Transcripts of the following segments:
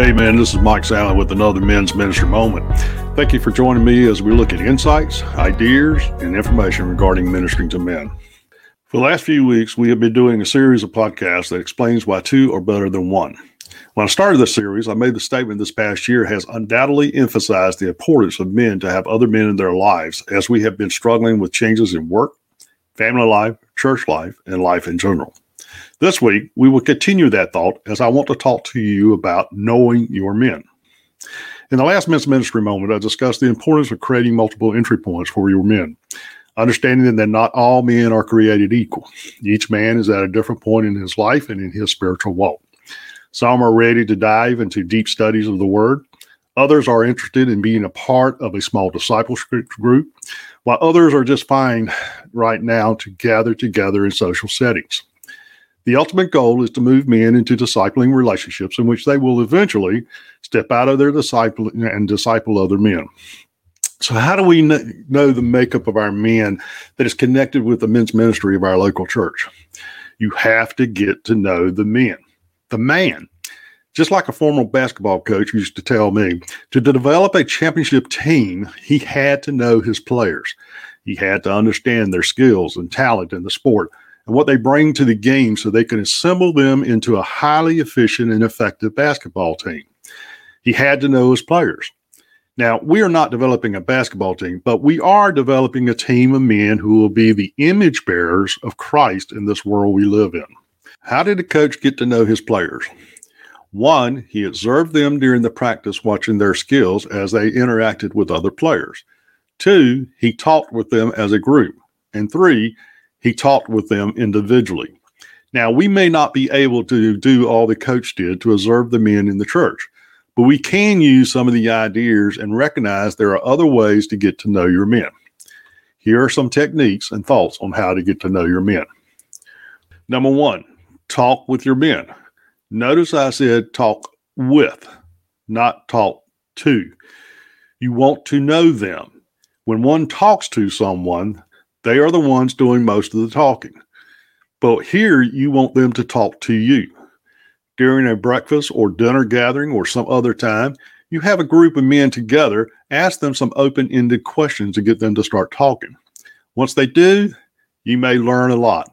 Hey man, this is Mike Sallett with another Men's Ministry Moment. Thank you for joining me as we look at insights, ideas, and information regarding ministering to men. For the last few weeks, we have been doing a series of podcasts that explains why two are better than one. When I started this series, I made the statement this past year has undoubtedly emphasized the importance of men to have other men in their lives as we have been struggling with changes in work, family life, church life, and life in general. This week, we will continue that thought as I want to talk to you about knowing your men. In the last Men's Ministry Moment, I discussed the importance of creating multiple entry points for your men, understanding that not all men are created equal. Each man is at a different point in his life and in his spiritual walk. Some are ready to dive into deep studies of the Word. Others are interested in being a part of a small discipleship group, while others are just fine right now to gather together in social settings. The ultimate goal is to move men into discipling relationships in which they will eventually step out of their disciple and disciple other men. So how do we know the makeup of our men that is connected with the men's ministry of our local church? You have to get to know the men. The man, just like a former basketball coach used to tell me, to develop a championship team, he had to know his players. He had to understand their skills and talent in the sport and what they bring to the game so they can assemble them into a highly efficient and effective basketball team. He had to know his players. Now, we are not developing a basketball team, but we are developing a team of men who will be the image bearers of Christ in this world we live in. How did a coach get to know his players? One, he observed them during the practice, watching their skills as they interacted with other players. Two, he talked with them as a group. And three, he talked with them individually. Now, we may not be able to do all the coach did to observe the men in the church, but we can use some of the ideas and recognize there are other ways to get to know your men. Here are some techniques and thoughts on how to get to know your men. Number one, talk with your men. Notice I said talk with, not talk to. You want to know them. When one talks to someone, they are the ones doing most of the talking. But here you want them to talk to you. During a breakfast or dinner gathering or some other time, you have a group of men together, ask them some open-ended questions to get them to start talking. Once they do, you may learn a lot.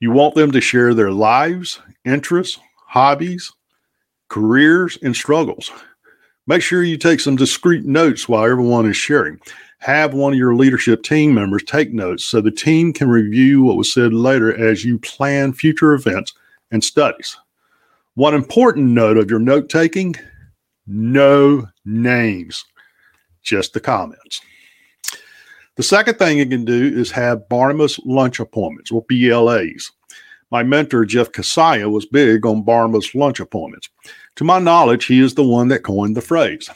You want them to share their lives, interests, hobbies, careers, and struggles. Make sure you take some discreet notes while everyone is sharing. Have one of your leadership team members take notes so the team can review what was said later as you plan future events and studies. One important note of your note-taking, no names, just the comments. The second thing you can do is have Barnabas lunch appointments, or BLAs. My mentor, Jeff Kassiah, was big on Barnabas lunch appointments. To my knowledge, he is the one that coined the phrase.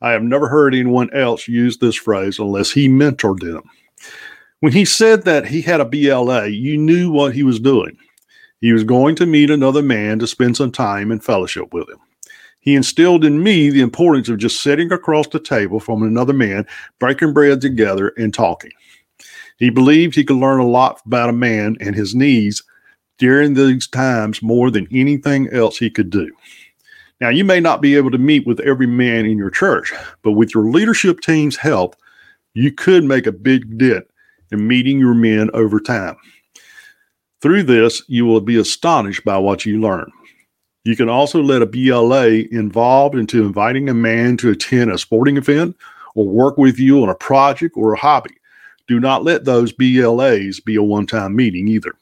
I have never heard anyone else use this phrase unless he mentored them. When he said that he had a BLA, you knew what he was doing. He was going to meet another man to spend some time in fellowship with him. He instilled in me the importance of just sitting across the table from another man, breaking bread together and talking. He believed he could learn a lot about a man and his needs during these times more than anything else he could do. Now, you may not be able to meet with every man in your church, but with your leadership team's help, you could make a big dent in meeting your men over time. Through this, you will be astonished by what you learn. You can also let a BLA involve into inviting a man to attend a sporting event or work with you on a project or a hobby. Do not let those BLAs be a one-time meeting either.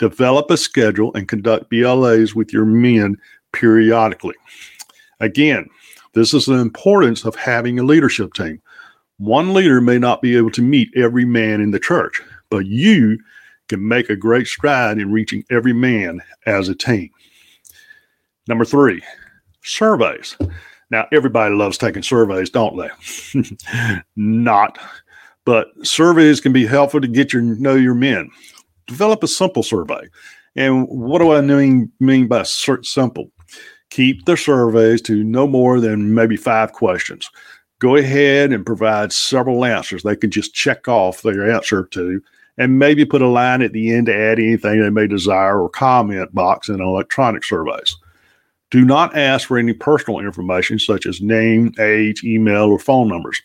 Develop a schedule and conduct BLAs with your men periodically. Again, this is the importance of having a leadership team. One leader may not be able to meet every man in the church, but you can make a great stride in reaching every man as a team. Number three, surveys. Now, everybody loves taking surveys, don't they? Not, but surveys can be helpful to get know your men. Develop a simple survey. And what do I mean by simple? Keep the surveys to no more than maybe 5 questions. Go ahead and provide several answers. They can just check off their answer to, and maybe put a line at the end to add anything they may desire or comment box in electronic surveys. Do not ask for any personal information such as name, age, email, or phone numbers.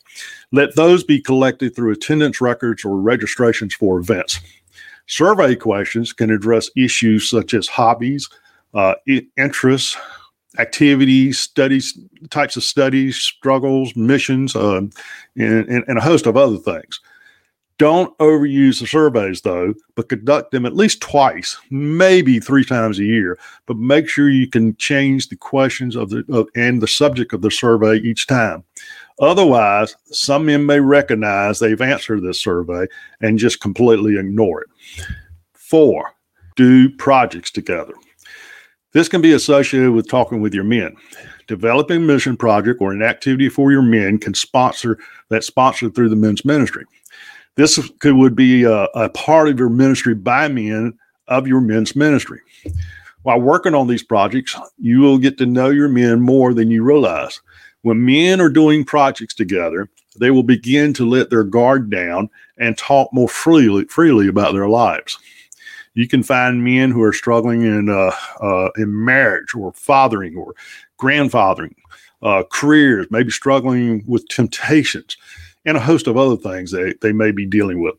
Let those be collected through attendance records or registrations for events. Survey questions can address issues such as hobbies, interests, activities, studies, types of studies, struggles, missions, and a host of other things. Don't overuse the surveys, though, but conduct them at least twice, maybe three times a year. But make sure you can change the questions and the subject of the survey each time. Otherwise, some men may recognize they've answered this survey and just completely ignore it. 4, do projects together. This can be associated with talking with your men. Developing a mission project or an activity for your men can sponsored through the men's ministry. This would be a part of your ministry by men of your men's ministry. While working on these projects, you will get to know your men more than you realize. When men are doing projects together, they will begin to let their guard down and talk more freely about their lives. You can find men who are struggling in marriage or fathering or grandfathering, careers, maybe struggling with temptations, and a host of other things they may be dealing with.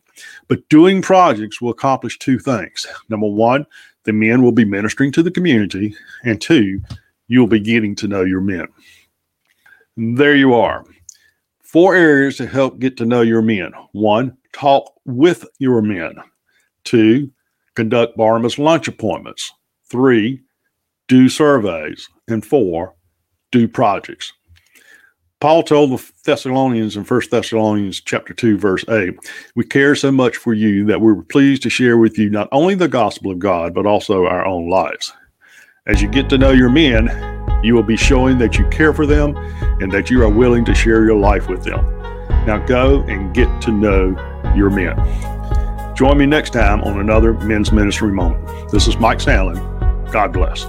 But doing projects will accomplish two things. Number one, the men will be ministering to the community. And 2, you'll be getting to know your men. And there you are. 4 areas to help get to know your men. 1, talk with your men. 2, conduct Barnabas lunch appointments. 3, do surveys. And 4, do projects. Paul told the Thessalonians in 1 Thessalonians chapter 2, verse 8, we care so much for you that we were pleased to share with you not only the gospel of God, but also our own lives. As you get to know your men, you will be showing that you care for them and that you are willing to share your life with them. Now go and get to know your men. Join me next time on another Men's Ministry Moment. This is Mike Sandlin. God bless.